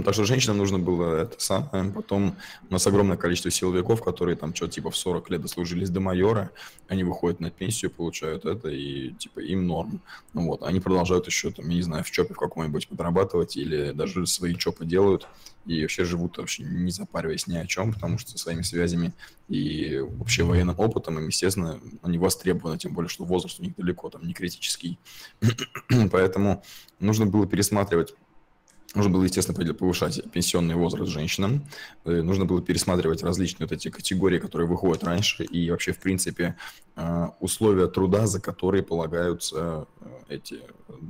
Так что женщинам нужно было это самое. Потом у нас огромное количество силовиков, которые там что-то типа в 40 лет дослужились до майора, они выходят на пенсию, получают это, и типа им норм. Ну, вот. Они продолжают еще, там, я не знаю, в ЧОПе в каком-нибудь подрабатывать или даже свои ЧОПы делают и вообще живут вообще не запариваясь ни о чем, потому что со своими связями и вообще военным опытом им, естественно, они востребованы, тем более, что возраст у них далеко, там, не критический. Поэтому нужно было пересматривать. Нужно было, естественно, повышать пенсионный возраст женщинам. Нужно было пересматривать различные вот эти категории, которые выходят раньше. И вообще, в принципе, условия труда, за которые полагаются эти,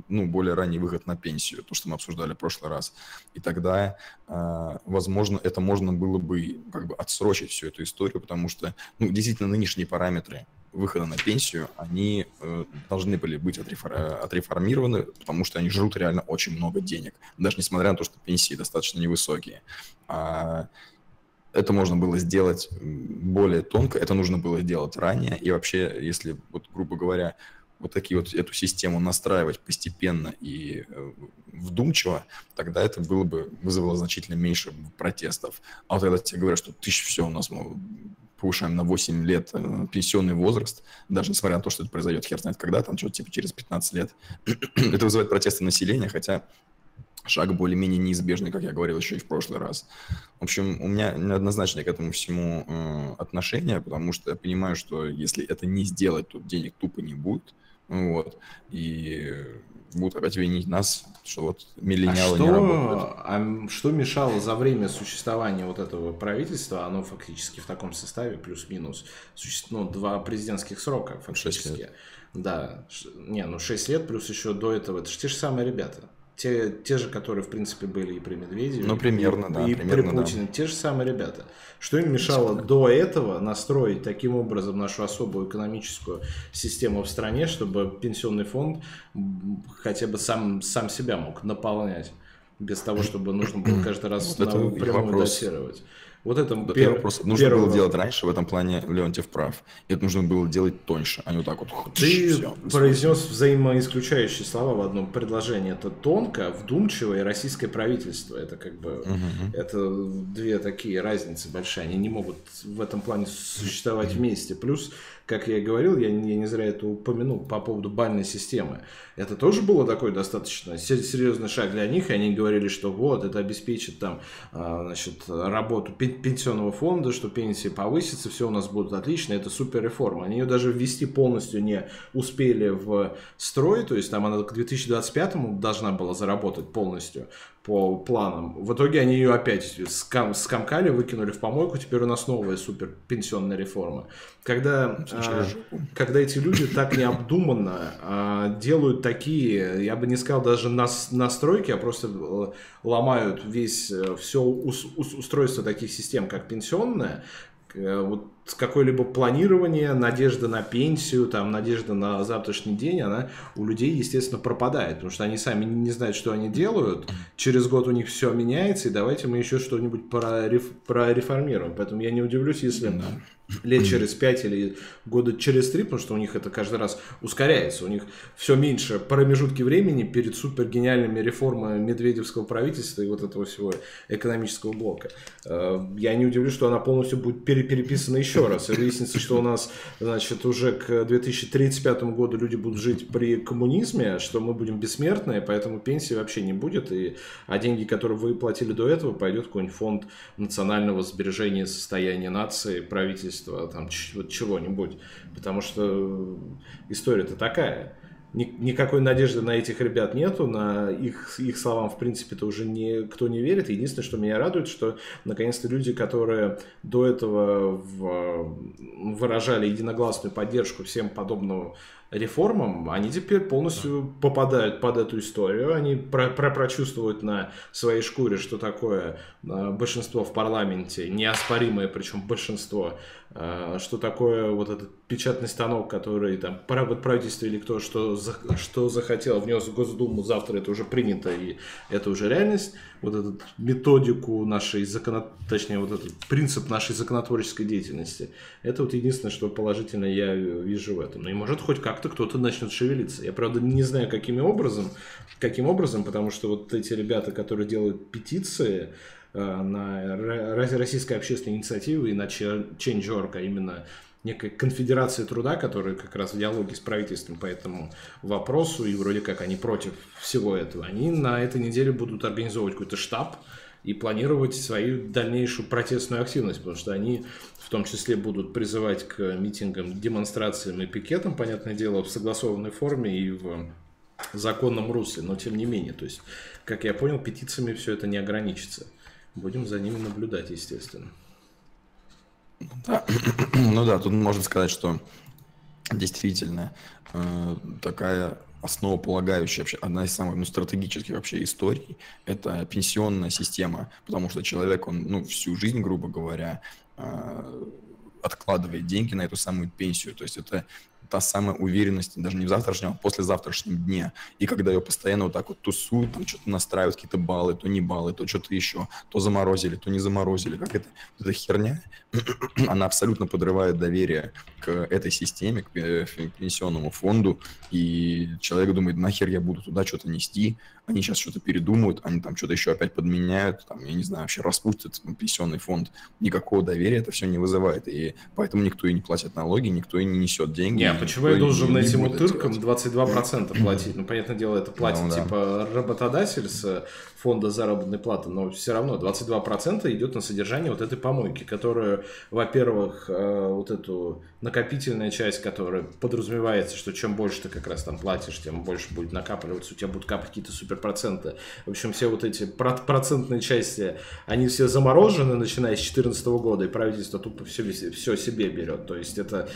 ну, более ранний выход на пенсию. То, что мы обсуждали в прошлый раз. И тогда, возможно, это можно было бы как бы отсрочить всю эту историю, потому что, ну, действительно, нынешние параметры выхода на пенсию, они должны были быть отреформированы, потому что они жрут реально очень много денег, даже несмотря на то, что пенсии достаточно невысокие. Это можно было сделать более тонко, это нужно было делать ранее, и вообще, если, вот, грубо говоря, вот такие вот эту систему настраивать постепенно и вдумчиво, тогда это было бы, вызвало значительно меньше протестов. А вот когда тебе говорят, что все у нас... повышаем на 8 лет пенсионный возраст, даже несмотря на то, что это произойдет, хер знает когда, там что-то типа через 15 лет. Это вызывает протесты населения, хотя шаг более-менее неизбежный, как я говорил еще и в прошлый раз. В общем, у меня неоднозначное к этому всему отношение, потому что я понимаю, что если это не сделать, то денег тупо не будет. Вот. И будут опять винить нас, что вот миллениалы не работают. А что мешало за время существования вот этого правительства, оно фактически в таком составе, плюс-минус, существует 2 президентских срока фактически. Да, не, 6 лет, плюс еще до этого, это же те же самые ребята. Те же, которые, в принципе, были и при Медведеве, ну, примерно, и при Путине, да. Те же самые ребята. Что им мешало до этого настроить таким образом нашу особую экономическую систему в стране, чтобы пенсионный фонд хотя бы сам себя мог наполнять, без того, чтобы нужно было каждый раз напрямую датировать? Вот это просто нужно было делать раньше, в этом плане Леонтьев прав. Это нужно было делать тоньше, а не вот так вот. Ты произнес взаимоисключающие слова в одном предложении. Это тонко, вдумчиво и российское правительство. Это как бы это две такие разницы большие. Они не могут в этом плане существовать вместе. Плюс, как я и говорил, я не зря это упомянул по поводу бальной системы. Это тоже было такой достаточно серьезный шаг для них. И они говорили, что вот это обеспечит там, значит, работу пенсионного фонда, что пенсии повысятся, все у нас будут отлично, это супер реформа. Они ее даже ввести полностью не успели в строй, то есть там она к 2025-му должна была заработать полностью по планам. В итоге они ее опять скомкали, выкинули в помойку, теперь у нас новая супер пенсионная реформа. Когда эти люди так необдуманно делают такие, я бы не сказал даже настройки, а просто ломают все устройство таких систем, как пенсионная, вот какое-либо планирование, надежда на пенсию, там, надежда на завтрашний день, она у людей, естественно, пропадает, потому что они сами не знают, что они делают, через год у них все меняется, и давайте мы еще что-нибудь прореформируем. Поэтому я не удивлюсь, если лет через 5 или года через 3, потому что у них это каждый раз ускоряется, у них все меньше промежутки времени перед супергениальными реформами медведевского правительства и вот этого всего экономического блока. Я не удивлюсь, что она полностью будет переписана еще раз, и выяснится, что у нас, значит, уже к 2035 году люди будут жить при коммунизме, что мы будем бессмертные, поэтому пенсии вообще не будет, а деньги, которые вы платили до этого, пойдет в какой-нибудь фонд национального сбережения состояния нации, правительства, там чего-нибудь, потому что история-то такая. Никакой надежды на этих ребят нету, на их словам, в принципе-то, уже никто не верит. Единственное, что меня радует, что, наконец-то, люди, которые до этого выражали единогласную поддержку всем подобным реформам, они теперь полностью попадают под эту историю. Они прочувствуют на своей шкуре, что такое большинство в парламенте, неоспоримое, причем большинство, что такое вот этот печатный станок, который там правительство или кто что захотел, внес в Госдуму, завтра это уже принято и это уже реальность. Вот эту методику нашей точнее вот этот принцип нашей законотворческой деятельности. Это вот единственное, что положительно я вижу в этом. Ну и может хоть как-то кто-то начнет шевелиться. Я, правда, не знаю, каким образом, потому что вот эти ребята, которые делают петиции на российской общественной инициативе и на Change.org, а именно некой конфедерации труда, которая как раз в диалоге с правительством по этому вопросу, и вроде как они против всего этого, они на этой неделе будут организовывать какой-то штаб и планировать свою дальнейшую протестную активность, потому что они в том числе будут призывать к митингам, демонстрациям и пикетам, понятное дело, в согласованной форме и в законном русле, но тем не менее, то есть, как я понял, петициями все это не ограничится. Будем за ними наблюдать, естественно. Да. Ну да, тут можно сказать, что действительно такая основополагающая, вообще одна из самых стратегических вообще историй, это пенсионная система, потому что человек, он всю жизнь, грубо говоря, откладывает деньги на эту самую пенсию, то есть это та самая уверенность, даже не в завтрашнем, а в послезавтрашнем дне. И когда ее постоянно вот так вот тусуют, там что-то настраивают, какие-то баллы, то не баллы, то что-то еще, то заморозили, то не заморозили, как это, эта херня, она абсолютно подрывает доверие к этой системе, к пенсионному фонду, и человек думает, нахер я буду туда что-то нести, они сейчас что-то передумают, они там что-то еще опять подменяют, там, я не знаю, вообще распустят пенсионный фонд. Никакого доверия это все не вызывает, и поэтому никто и не платит налоги, никто и не несет деньги. Нет, почему я должен этим утыркам 22% платить? Ну, понятное дело, это платит типа работодатель с фонда заработной платы, но все равно 22% идет на содержание вот этой помойки, которая, во-первых, вот эту накопительная часть, которая подразумевается, что чем больше ты как раз там платишь, тем больше будет накапливаться, у тебя будут капать какие-то суперпроценты. В общем, все вот эти процентные части, они все заморожены, начиная с 2014 года, и правительство тупо все себе берет. То есть это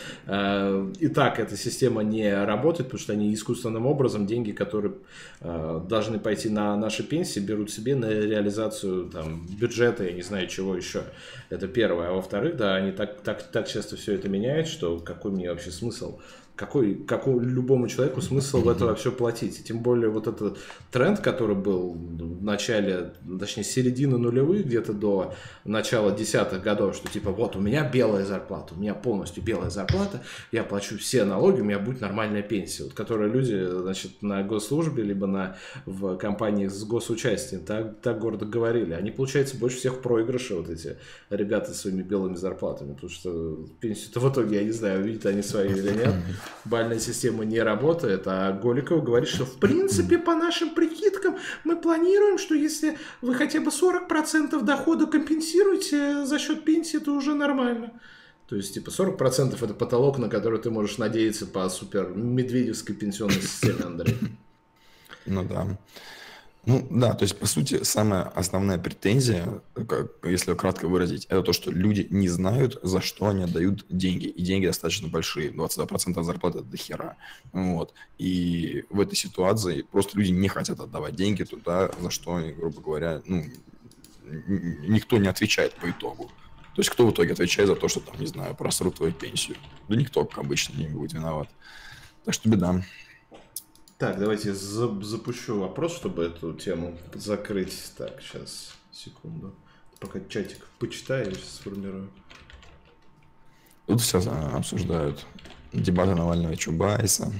и так эта система не работает, потому что они искусственным образом деньги, которые должны пойти на наши пенсии, берут себе на реализацию там, бюджета, я не знаю, чего еще. Это первое. А во-вторых, да, они так часто все это меняют, что какой мне вообще смысл, какой любому человеку смысл в это вообще платить. И тем более вот этот тренд, который был в начале, точнее середины нулевых, где-то до начала 10-х годов, что типа вот у меня белая зарплата, у меня полностью белая зарплата, я плачу все налоги, у меня будет нормальная пенсия, вот, которую люди, значит, на госслужбе, либо в компании с госучастием так гордо говорили. Они, получается, больше всех проигрыши, вот эти ребята с своими белыми зарплатами, потому что пенсию-то в итоге, я не знаю, увидят они свои или нет. Бальная система не работает, а Голикова говорит, что в принципе по нашим прикидкам мы планируем, что если вы хотя бы 40% дохода компенсируете за счет пенсии, то уже нормально. То есть типа 40% это потолок, на который ты можешь надеяться по супер медведевской пенсионной системе, Андрей. Ну да, то есть по сути самая основная претензия, если кратко выразить, это то, что люди не знают, за что они отдают деньги. И деньги достаточно большие, 22% зарплаты до хера. Вот. И в этой ситуации просто люди не хотят отдавать деньги туда, за что, грубо говоря, ну, никто не отвечает по итогу. То есть кто в итоге отвечает за то, что там, не знаю, просрут твою пенсию? Да никто, как обычно, не будет виноват. Так что беда. Так, давайте запущу вопрос, чтобы эту тему закрыть. Так, сейчас, секунду. Пока чатик почитаю, я сейчас сформирую. Тут все обсуждают дебаты Навального и Чубайса.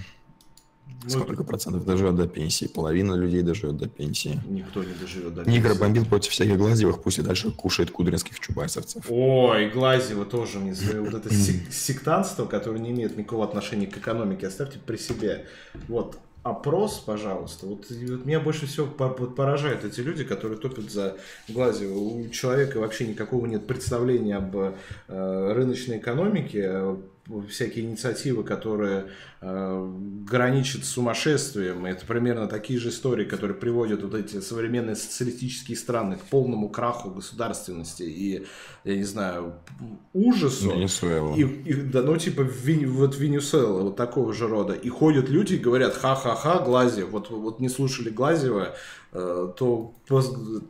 Сколько процентов доживет до пенсии? Половина людей доживет до пенсии. Никто не доживет до пенсии. Микробомбил против всяких Глазьевых, пусть и дальше кушает кудринских чубайсовцев. Ой, Глазьева тоже мне свое вот это сектантство, которое не имеет никакого отношения к экономике, оставьте при себе. Вот. Опрос, пожалуйста. Вот меня больше всего поражают эти люди, которые топят за Глазьева. У человека вообще никакого нет представления об рыночной экономике. Всякие инициативы, которые граничат с сумасшествием. Это примерно такие же истории, которые приводят вот эти современные социалистические страны к полному краху государственности и, я не знаю, ужасу. Венесуэла. Да, ну типа вот Венесуэла, вот такого же рода. И ходят люди и говорят, ха-ха-ха, Глазьев, вот не слушали Глазьева, то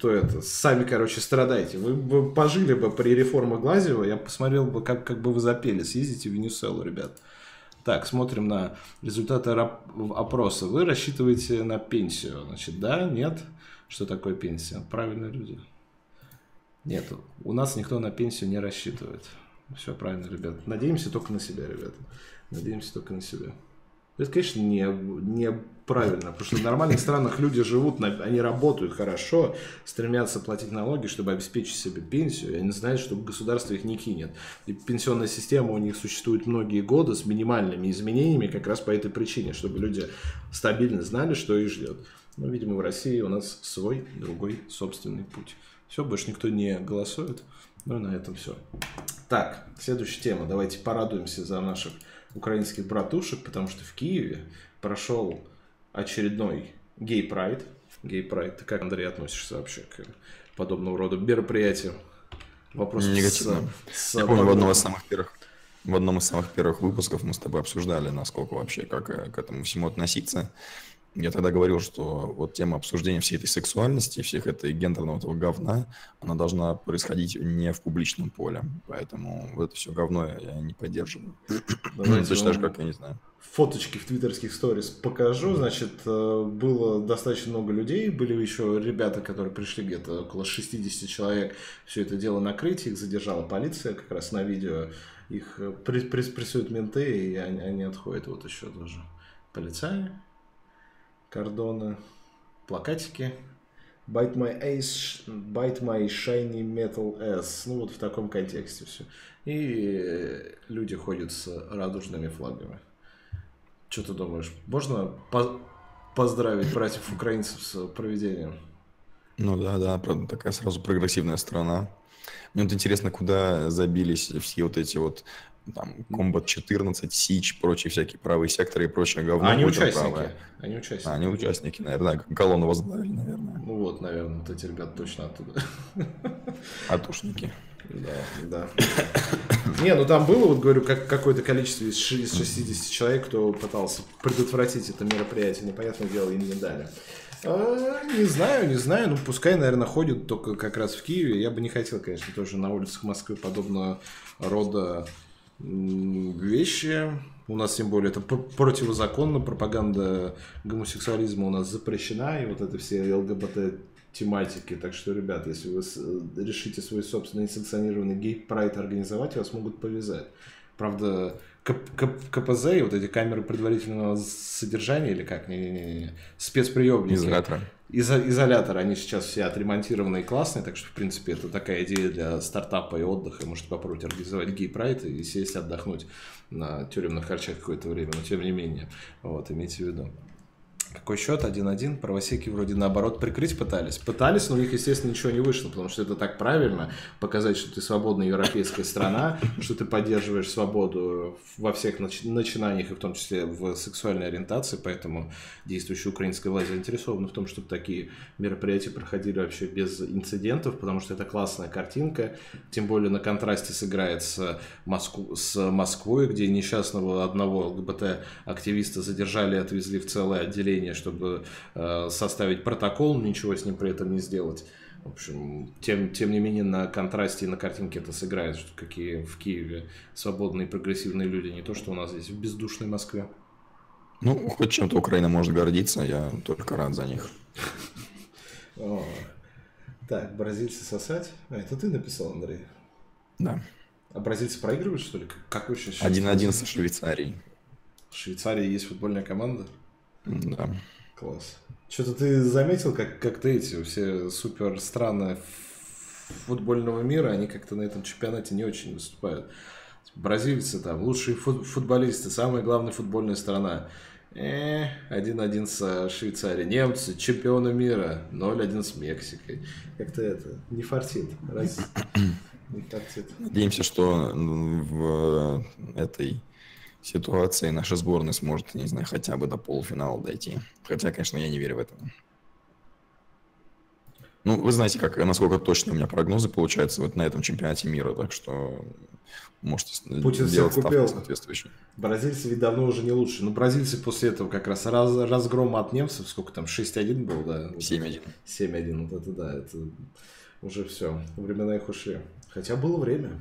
это, сами, короче, страдайте. Вы бы пожили бы при реформе Глазьева, я посмотрел бы, как бы вы запели. Съездите в Венесуэлу, ребят. Так, смотрим на результаты опроса. Вы рассчитываете на пенсию. Значит, да, нет. Что такое пенсия? Правильно, люди. Нет, у нас никто на пенсию не рассчитывает. Все правильно, ребят. Надеемся только на себя, ребят. Надеемся только на себя. Это, конечно, неправильно, потому что в нормальных странах люди живут, они работают хорошо, стремятся платить налоги, чтобы обеспечить себе пенсию, и они знают, что государство их не кинет. И пенсионная система у них существует многие годы с минимальными изменениями как раз по этой причине, чтобы люди стабильно знали, что их ждет. Но, видимо, в России у нас свой, другой, собственный путь. Все, больше никто не голосует. Ну и на этом все. Так, следующая тема. Давайте порадуемся за наших украинских братушек, потому что в Киеве прошел очередной гей-прайд. Гей-прайд. Ты как, Андрей, относишься вообще к подобного рода мероприятию? Вопрос негативно. Я помню, в одном из самых первых выпусков мы с тобой обсуждали, насколько вообще, как к этому всему относиться. Я тогда говорил, что вот тема обсуждения всей этой сексуальности, всех этой гендерного этого говна, она должна происходить не в публичном поле. Поэтому вот это все говно я не поддерживаю. Точно так же, как я не знаю. Фоточки в твиттерских сторис покажу. Значит, было достаточно много людей. Были еще ребята, которые пришли где-то около 60 человек. Все это дело накрыть. Их задержала полиция как раз на видео. Их прессуют менты, и они отходят. Вот еще тоже полицаи. Кордоны, плакатики, bite my ass, bite my shiny metal ass, ну вот в таком контексте все. И люди ходят с радужными флагами. Что ты думаешь, можно поздравить братьев украинцев с проведением? Ну да, правда, такая сразу прогрессивная страна. Мне вот интересно, куда забились все вот эти вот там, Combat 14, Siege, прочие всякие правые секторы и прочее говно. А они участники. Правое. Они участники. А, они участники, наверное. Да, колонну возглавили, наверное. Ну вот, наверное, вот эти ребята точно оттуда. Атушники. Да, да. Не, ну там было, вот говорю, как какое-то количество из 60 человек, кто пытался предотвратить это мероприятие, но, понятное дело, им не дали. Не знаю, ну пускай, наверное, ходят только как раз в Киеве. Я бы не хотел, конечно, тоже на улицах Москвы подобного рода вещи. У нас, тем более, это противозаконно, пропаганда гомосексуализма у нас запрещена, и вот это все ЛГБТ-тематики. Так что, ребят, если вы решите свой собственный несанкционированный гей-прайд организовать, вас могут повязать. Правда, КПЗ и вот эти камеры предварительного содержания, или как, не спецприемники. Изолятор, они сейчас все отремонтированные и классные, так что, в принципе, это такая идея для стартапа и отдыха. Можете попробовать организовать гей-прайд и сесть отдохнуть на тюремных харчах какое-то время, но тем не менее, вот, имейте в виду. Какой счет? 1-1. Правосеки вроде наоборот прикрыть пытались. Пытались, но у них, естественно, ничего не вышло, потому что это так правильно показать, что ты свободная европейская страна, что ты поддерживаешь свободу во всех начинаниях, и в том числе в сексуальной ориентации, поэтому действующая украинская власть заинтересована в том, чтобы такие мероприятия проходили вообще без инцидентов, потому что это классная картинка, тем более на контрасте сыграет с Москвой, где несчастного одного ЛГБТ-активиста задержали и отвезли в целое отделение, чтобы составить протокол, ничего с ним при этом не сделать. В общем, тем не менее, на контрасте и на картинке это сыграет, что какие в Киеве свободные прогрессивные люди, не то, что у нас здесь в бездушной Москве. Ну, хоть чем-то Украина может гордиться, я только рад за них. Так, бразильцы сосать? А, это ты написал, Андрей? Да. А бразильцы проигрывают, что ли? Как вообще? 1-1 со Швейцарией. В Швейцарии есть футбольная команда? Да. Класс. Что-то ты заметил, как ты эти все супер страны футбольного мира, они как-то на этом чемпионате не очень выступают. Бразильцы там, лучшие футболисты, самая главная футбольная страна. 1-1 со Швейцарией. Немцы, чемпионы мира. 0-1 с Мексикой. Как-то это не фартит. Не фартит. Надеемся, что в этой ситуации наша сборная сможет, не знаю, хотя бы до полуфинала дойти. Хотя, конечно, я не верю в это. Ну, вы знаете, насколько точно у меня прогнозы получаются вот на этом чемпионате мира, так что можете Путин сделать ставку соответствующую. Бразильцы ведь давно уже не лучше. Но бразильцы после этого как раз разгрома от немцев, сколько там, 6-1 был, да? 7-1. 7-1, вот это да, это уже все, времена их ушли. Хотя было время.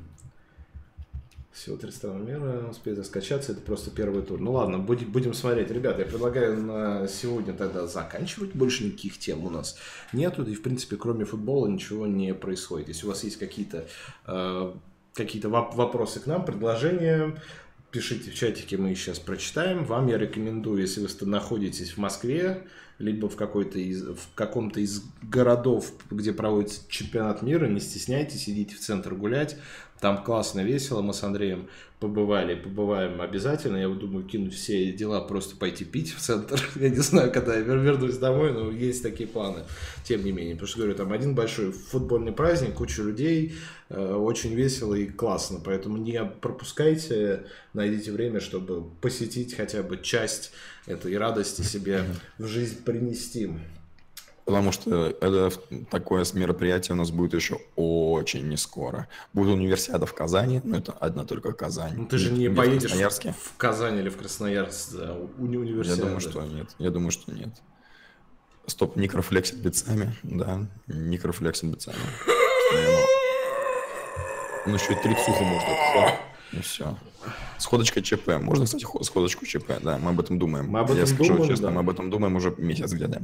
Всего 3 страны мира успеют раскачаться, это просто первый тур. Ну ладно, будем смотреть. Ребята, я предлагаю на сегодня тогда заканчивать. Больше никаких тем у нас нету. И в принципе, кроме футбола, ничего не происходит. Если у вас есть какие-то вопросы к нам, предложения, пишите в чатике, мы их сейчас прочитаем. Вам я рекомендую, если вы находитесь в Москве, либо в каком-то из городов, где проводится чемпионат мира, не стесняйтесь, идите в центр гулять. Там классно, весело. Мы с Андреем побываем обязательно. Я думаю, кинуть все дела, просто пойти пить в центр. Я не знаю, когда я вернусь домой, но есть такие планы. Тем не менее, потому что, говорю, там один большой футбольный праздник, куча людей, очень весело и классно. Поэтому не пропускайте, найдите время, чтобы посетить хотя бы часть этой радости себе в жизнь принести. Потому что это такое мероприятие у нас будет еще очень не скоро. Будет универсиада в Казани, но это одна только Казань. Ну ты же не поедешь в Казань или в Красноярск, да, универсиада. Я думаю, что нет. Стоп, микрофлексит бицами, да, Ну еще и трицуху можно. Ну все. Сходочка ЧП. Можно, кстати, сходочку ЧП, да, мы об этом думаем. Я скажу честно, мы об этом думаем уже месяц где-то.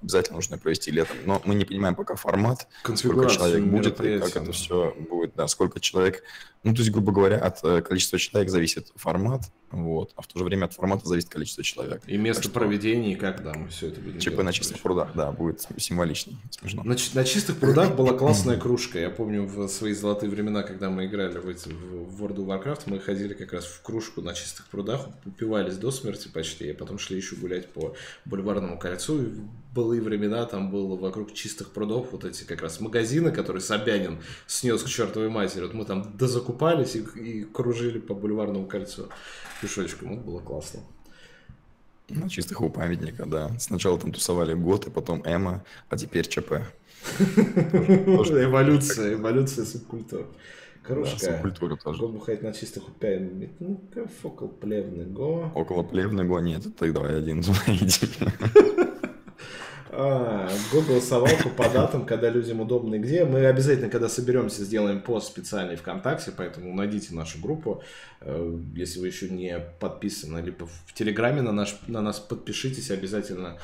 Обязательно нужно провести летом, но мы не понимаем пока формат, сколько человек будет, и как это все будет, да, сколько человек, ну, то есть, грубо говоря, от количества человек зависит формат, Вот. А в то же время от формата зависит количество человек. И место так проведения, что... и как там все это будет. ЧП на чистых прудах, да, будет символично, смешно. На чистых прудах была классная кружка. Я помню в свои золотые времена, когда мы играли в World of Warcraft, мы ходили как раз в кружку на чистых прудах, упивались до смерти почти, а потом шли еще гулять по Бульварному кольцу. И в былые времена там было вокруг чистых прудов вот эти как раз магазины, которые Собянин снес к чертовой матери. Вот мы там дозакупались и кружили по Бульварному кольцу. Пешочком, это было классно. Ну, чистых у памятника, да. Сначала там тусовали год, и потом Эма, а теперь ЧП. Эволюция, эволюция субкультур. Хорошая. Субкультура тоже. Год бухать на чистых у памятника, около плевного. Около плевного нет, ты давай один звоните. Год голосовал по датам, когда людям удобно и где. Мы обязательно, когда соберемся, сделаем пост специальный ВКонтакте, поэтому найдите нашу группу, если вы еще не подписаны, либо в Телеграме на нас подпишитесь обязательно,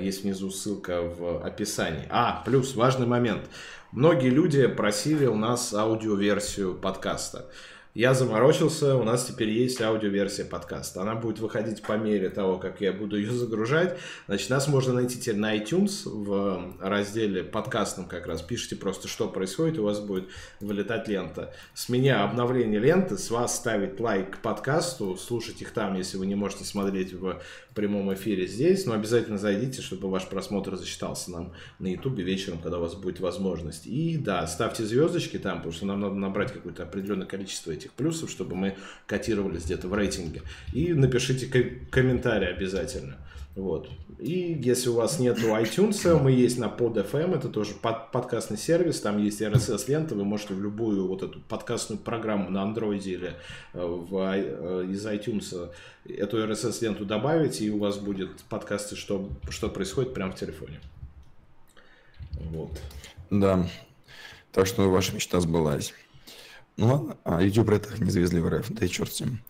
есть внизу ссылка в описании. Плюс важный момент. Многие люди просили у нас аудиоверсию подкаста. Я заморочился, у нас теперь есть аудиоверсия подкаста. Она будет выходить по мере того, как я буду ее загружать. Значит, нас можно найти теперь на iTunes в разделе подкастном как раз. Пишите просто, что происходит, и у вас будет вылетать лента. С меня обновление ленты, с вас ставить лайк к подкасту, слушать их там, если вы не можете смотреть в прямом эфире здесь. Но обязательно зайдите, чтобы ваш просмотр засчитался нам на YouTube вечером, когда у вас будет возможность. И да, ставьте звездочки там, потому что нам надо набрать какое-то определенное количество этих плюсов, чтобы мы котировались где-то в рейтинге. И напишите комментарий обязательно. Вот. И если у вас нету iTunes, мы есть на Pod.fm, это тоже подкастный сервис, там есть RSS-лента, вы можете в любую вот эту подкастную программу на Android или из iTunes эту RSS-ленту добавить, и у вас будет подкасты, что происходит прямо в телефоне. Вот. Да. Так что ваша мечта сбылась. Ну ладно, YouTube это не завезли в РФ, да и черт с ним.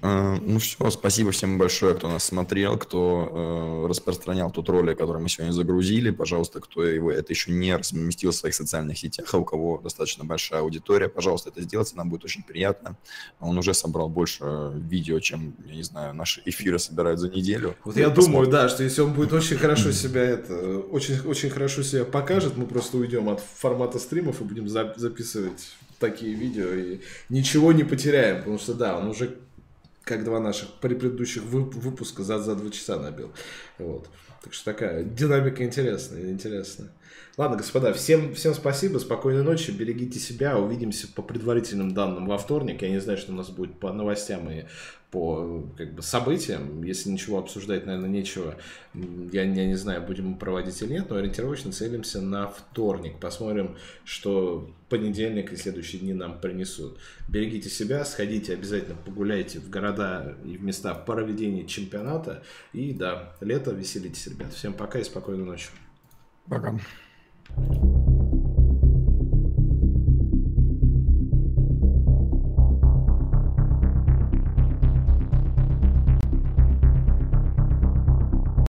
Ну все, спасибо всем большое, кто нас смотрел, кто распространял тот ролик, который мы сегодня загрузили. Пожалуйста, кто его это еще не разместил в своих социальных сетях, а у кого достаточно большая аудитория, пожалуйста, это сделайте, нам будет очень приятно. Он уже собрал больше видео, чем, я не знаю, наши эфиры собирают за неделю. Вот я думаю, да, что если он будет очень хорошо себя очень хорошо себя покажет, мы просто уйдем от формата стримов и будем записывать такие видео и ничего не потеряем, потому что да, он уже как два наших предыдущих выпуска за 2 часа набил. Вот. Так что такая динамика интересная. Ладно, господа, всем спасибо, спокойной ночи, берегите себя, увидимся по предварительным данным во вторник. Я не знаю, что у нас будет по новостям и по событиям. Если ничего обсуждать, наверное, нечего. Я не знаю, будем мы проводить или нет, но ориентировочно целимся на вторник. Посмотрим, что понедельник и следующие дни нам принесут. Берегите себя, сходите, обязательно погуляйте в города и в места проведения чемпионата. И да, лето, веселитесь, ребят. Всем пока и спокойной ночи. Пока.